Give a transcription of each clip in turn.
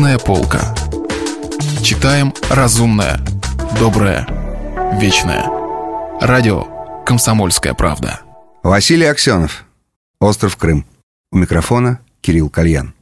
Книжная полка. Читаем разумное, доброе, вечное. Радио «Комсомольская правда». Василий Аксенов. «Остров Крым». У микрофона Кирилл Кальян.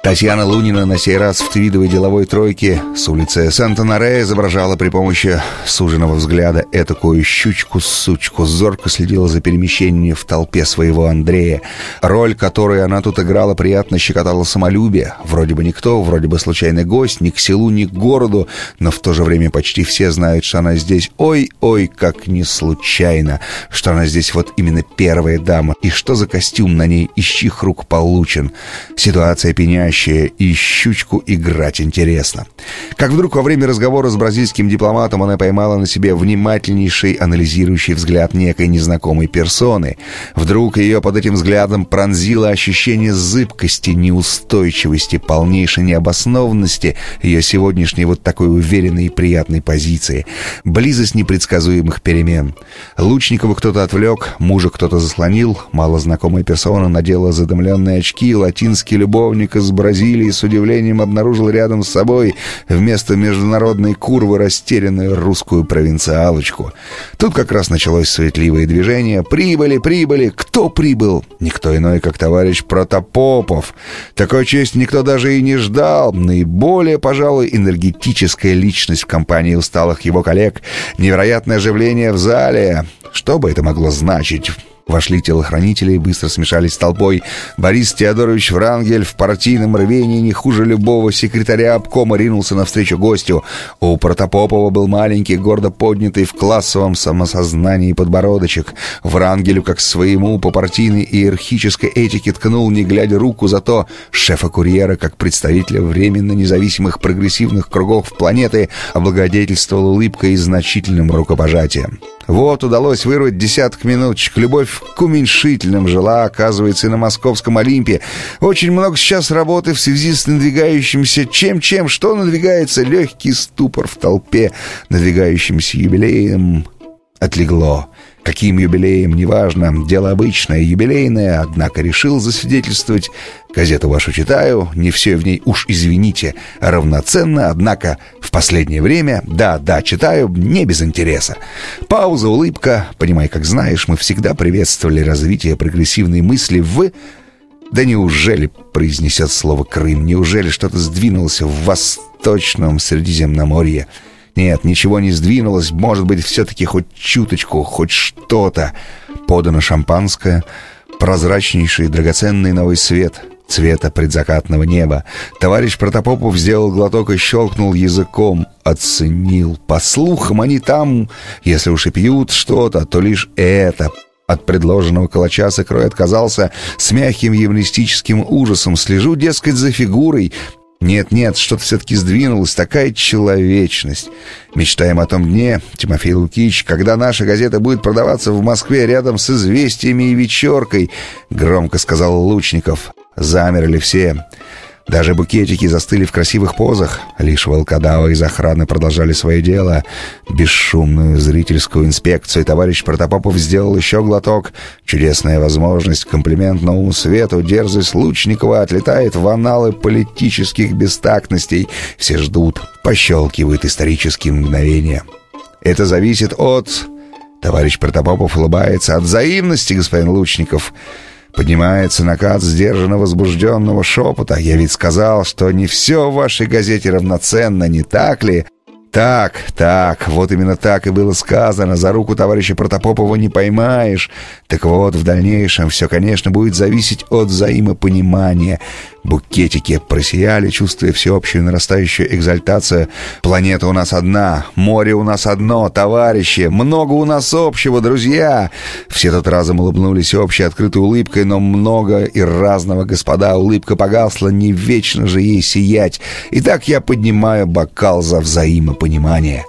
Татьяна Лунина на сей раз в твидовой деловой тройке с улицы Сент-Ан-Арэ изображала при помощи суженного взгляда этакую щучку-сучку, зорко следила за перемещением в толпе своего Андрея. Роль, которую она тут играла, приятно щекотала самолюбие. Вроде бы никто, вроде бы случайный гость, ни к селу, ни к городу, но в то же время почти все знают, что она здесь ой-ой, как не случайно, что она здесь вот именно первая дама, и что за костюм на ней из чьих рук получен. Ситуация пеняет и щучку играть интересно. Как вдруг во время разговора с бразильским дипломатом она поймала на себе внимательнейший анализирующий взгляд некой незнакомой персоны. Вдруг ее под этим взглядом пронзило ощущение зыбкости, неустойчивости, полнейшей необоснованности ее сегодняшней вот такой уверенной и приятной позиции. Близость непредсказуемых перемен. Лучникова кто-то отвлек, мужа кто-то заслонил, малознакомая персона надела задымленные очки, латинский любовник из Бразилии с удивлением обнаружил рядом с собой вместо международной курвы растерянную русскую провинциалочку. Тут как раз началось суетливое движение. Прибыли. Кто прибыл? Никто иной, как товарищ Протопопов. Такой чести никто даже и не ждал. Наиболее, пожалуй, энергетическая личность в компании усталых его коллег. Невероятное оживление в зале. Что бы это могло значить? Вошли телохранители и быстро смешались с толпой. Борис Теодорович Врангель в партийном рвении не хуже любого секретаря обкома ринулся навстречу гостю. У Протопопова был маленький, гордо поднятый в классовом самосознании подбородочек. Врангелю, как своему, по партийной иерархической этике ткнул, не глядя руку, зато шефа «Курьера», как представителя временно независимых прогрессивных кругов планеты, облагодетельствовал улыбкой и значительным рукопожатием. Вот удалось вырвать десяток минуточек. Любовь к уменьшительным жила, оказывается, и на Московском Олимпе. Очень много сейчас работы в связи с надвигающимся что надвигается легкий ступор в толпе, надвигающимся юбилеем. Отлегло. Каким юбилеем, неважно, дело обычное, юбилейное, однако решил засвидетельствовать. Газету вашу читаю, не все в ней, уж извините, равноценно, однако в последнее время, да, читаю, не без интереса. Пауза, улыбка, понимай, как знаешь, мы всегда приветствовали развитие прогрессивной мысли в... Да неужели произнесет слово «Крым», неужели что-то сдвинулось в Восточном Средиземноморье? Нет, ничего не сдвинулось, может быть, все-таки хоть чуточку, хоть что-то. Подано шампанское, прозрачнейший и драгоценный новый свет цвета предзакатного неба. Товарищ Протопопов сделал глоток и щелкнул языком, оценил. По слухам, они там, если уж и пьют что-то, то лишь это... От предложенного калача с икрой отказался с мягким евнистическим ужасом. Слежу, дескать, за фигурой... Нет, что-то все-таки сдвинулось, такая человечность. Мечтаем о том дне, Тимофей Лукич, когда наша газета будет продаваться в Москве рядом с «Известиями» и «Вечеркой», громко сказал Лучников. Замерли все. Даже букетики застыли в красивых позах. Лишь волкодавы из охраны продолжали свое дело. Бесшумную зрительскую инспекцию товарищ Протопопов сделал еще глоток. Чудесная возможность, комплимент новому свету, дерзость Лучникова отлетает в аналы политических бестактностей. Все ждут, пощелкивают исторические мгновения. Это зависит от... Товарищ Протопопов улыбается. От взаимности, господин Лучников. Поднимается накат сдержанно возбужденного шепота. Я ведь сказал, что не все в вашей газете равноценно, не так ли? Так, вот именно так и было сказано. За руку товарища Протопопова не поймаешь. Так вот, в дальнейшем все, конечно, будет зависеть от взаимопонимания. Букетики просияли, чувствуя всеобщую нарастающую экзальтацию. Планета у нас одна, море у нас одно, товарищи, много у нас общего, друзья. Все тут разом улыбнулись общей открытой улыбкой, но много и разного, господа, улыбка погасла, не вечно же ей сиять. Итак, я поднимаю бокал за взаимопонимание.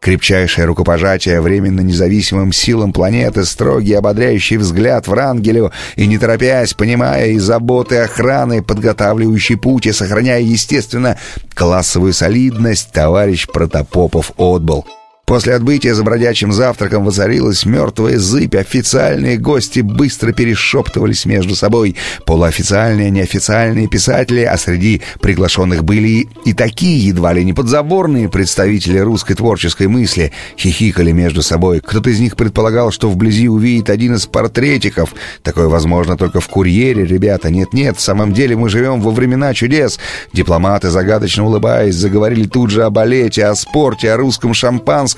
Крепчайшее рукопожатие временно независимым силам планеты, строгий ободряющий взгляд Врангелю и, не торопясь, понимая и заботы охраны, подготавливающей путь и сохраняя, естественно, классовую солидность, товарищ Протопопов отбыл. После отбытия за бродячим завтраком воцарилась мертвая зыбь. Официальные гости быстро перешептывались между собой. Полуофициальные, неофициальные писатели, а среди приглашенных были и такие, едва ли не подзаборные представители русской творческой мысли. Хихикали между собой. Кто-то из них предполагал, что вблизи увидит один из портретиков. Такое возможно только в «Курьере», ребята. Нет-нет, в самом деле мы живем во времена чудес. Дипломаты, загадочно улыбаясь, заговорили тут же о балете, о спорте, о русском шампанском.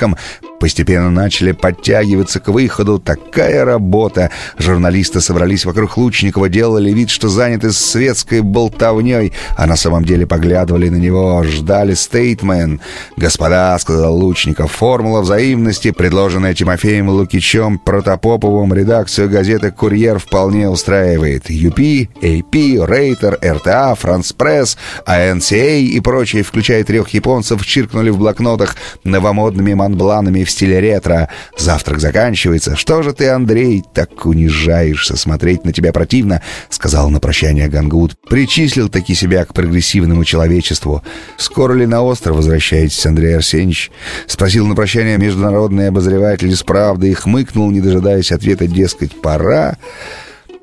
Постепенно начали подтягиваться к выходу. Такая работа! Журналисты собрались вокруг Лучникова, делали вид, что заняты светской болтовней, а на самом деле поглядывали на него, ждали стейтмен. «Господа», — сказал Лучников, — «формула взаимности, предложенная Тимофеем Лукичем Протопоповым, редакцию газеты «Курьер», вполне устраивает. ЮПИ, AP, Рейтер, РТА, Франспресс, АНСА и прочие, включая трех японцев, чиркнули в блокнотах новомодными манбланами в стиле ретро. Завтрак заканчивается. Что же ты, Андрей, так унижаешься? Смотреть на тебя противно», — сказал на прощание Гангут. Причислил таки себя к прогрессивному человечеству. «Скоро ли на остров возвращаетесь, Андрей Арсеньевич?» — спросил на прощание международный обозреватель из «Правды» и хмыкнул, не дожидаясь ответа, дескать, пора.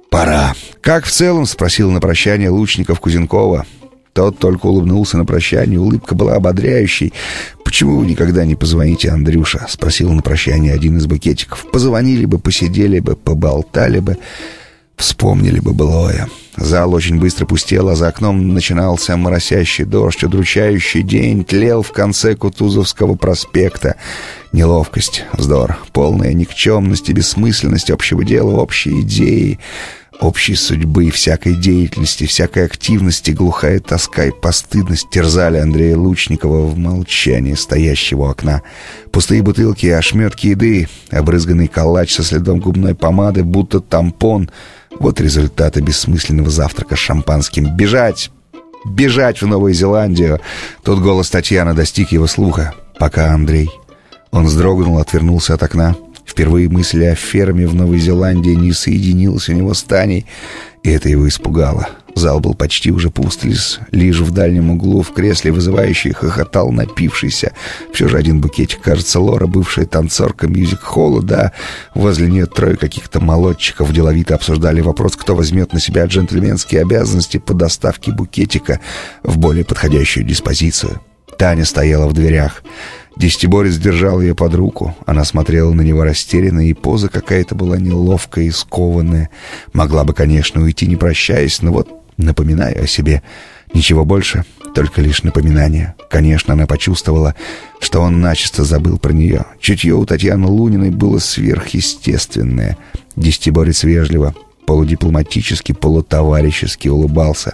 «Пора». «Как в целом?» — спросил на прощание Лучников Кузенкова. Тот только улыбнулся на прощание. Улыбка была ободряющей. «Почему вы никогда не позвоните, Андрюша?» — спросил на прощание один из букетиков. «Позвонили бы, посидели бы, поболтали бы, вспомнили бы былое». Зал очень быстро пустел, а за окном начинался моросящий дождь. Удручающий день тлел в конце Кутузовского проспекта. Неловкость, вздор, полная никчемность и бессмысленность общего дела, общей идеи, общей судьбы, всякой деятельности, всякой активности, глухая тоска и постыдность терзали Андрея Лучникова в молчании стоящего у окна. Пустые бутылки, ошметки еды, обрызганный калач со следом губной помады, будто тампон. Вот результаты бессмысленного завтрака с шампанским. «Бежать! Бежать в Новую Зеландию!» Тут голос Татьяны достиг его слуха. «Пока, Андрей». Он вздрогнул, отвернулся от окна. Впервые мысль о ферме в Новой Зеландии не соединилась у него с Таней, и это его испугало. Зал был почти уже пуст, лишь в дальнем углу в кресле вызывающий хохотал напившийся. Все же один букетик, кажется, Лора, бывшая танцорка мьюзик-холла, да, возле нее трое каких-то молодчиков деловито обсуждали вопрос, кто возьмет на себя джентльменские обязанности по доставке букетика в более подходящую диспозицию. Таня стояла в дверях. Десятиборец держал ее под руку. Она смотрела на него растерянно, и поза какая-то была неловкая и скованная. Могла бы, конечно, уйти, не прощаясь, но вот напоминаю о себе. Ничего больше, только лишь напоминание. Конечно, она почувствовала, что он начисто забыл про нее. Чутье у Татьяны Луниной было сверхъестественное. Десятиборец вежливо, полудипломатически, полутоварищески улыбался.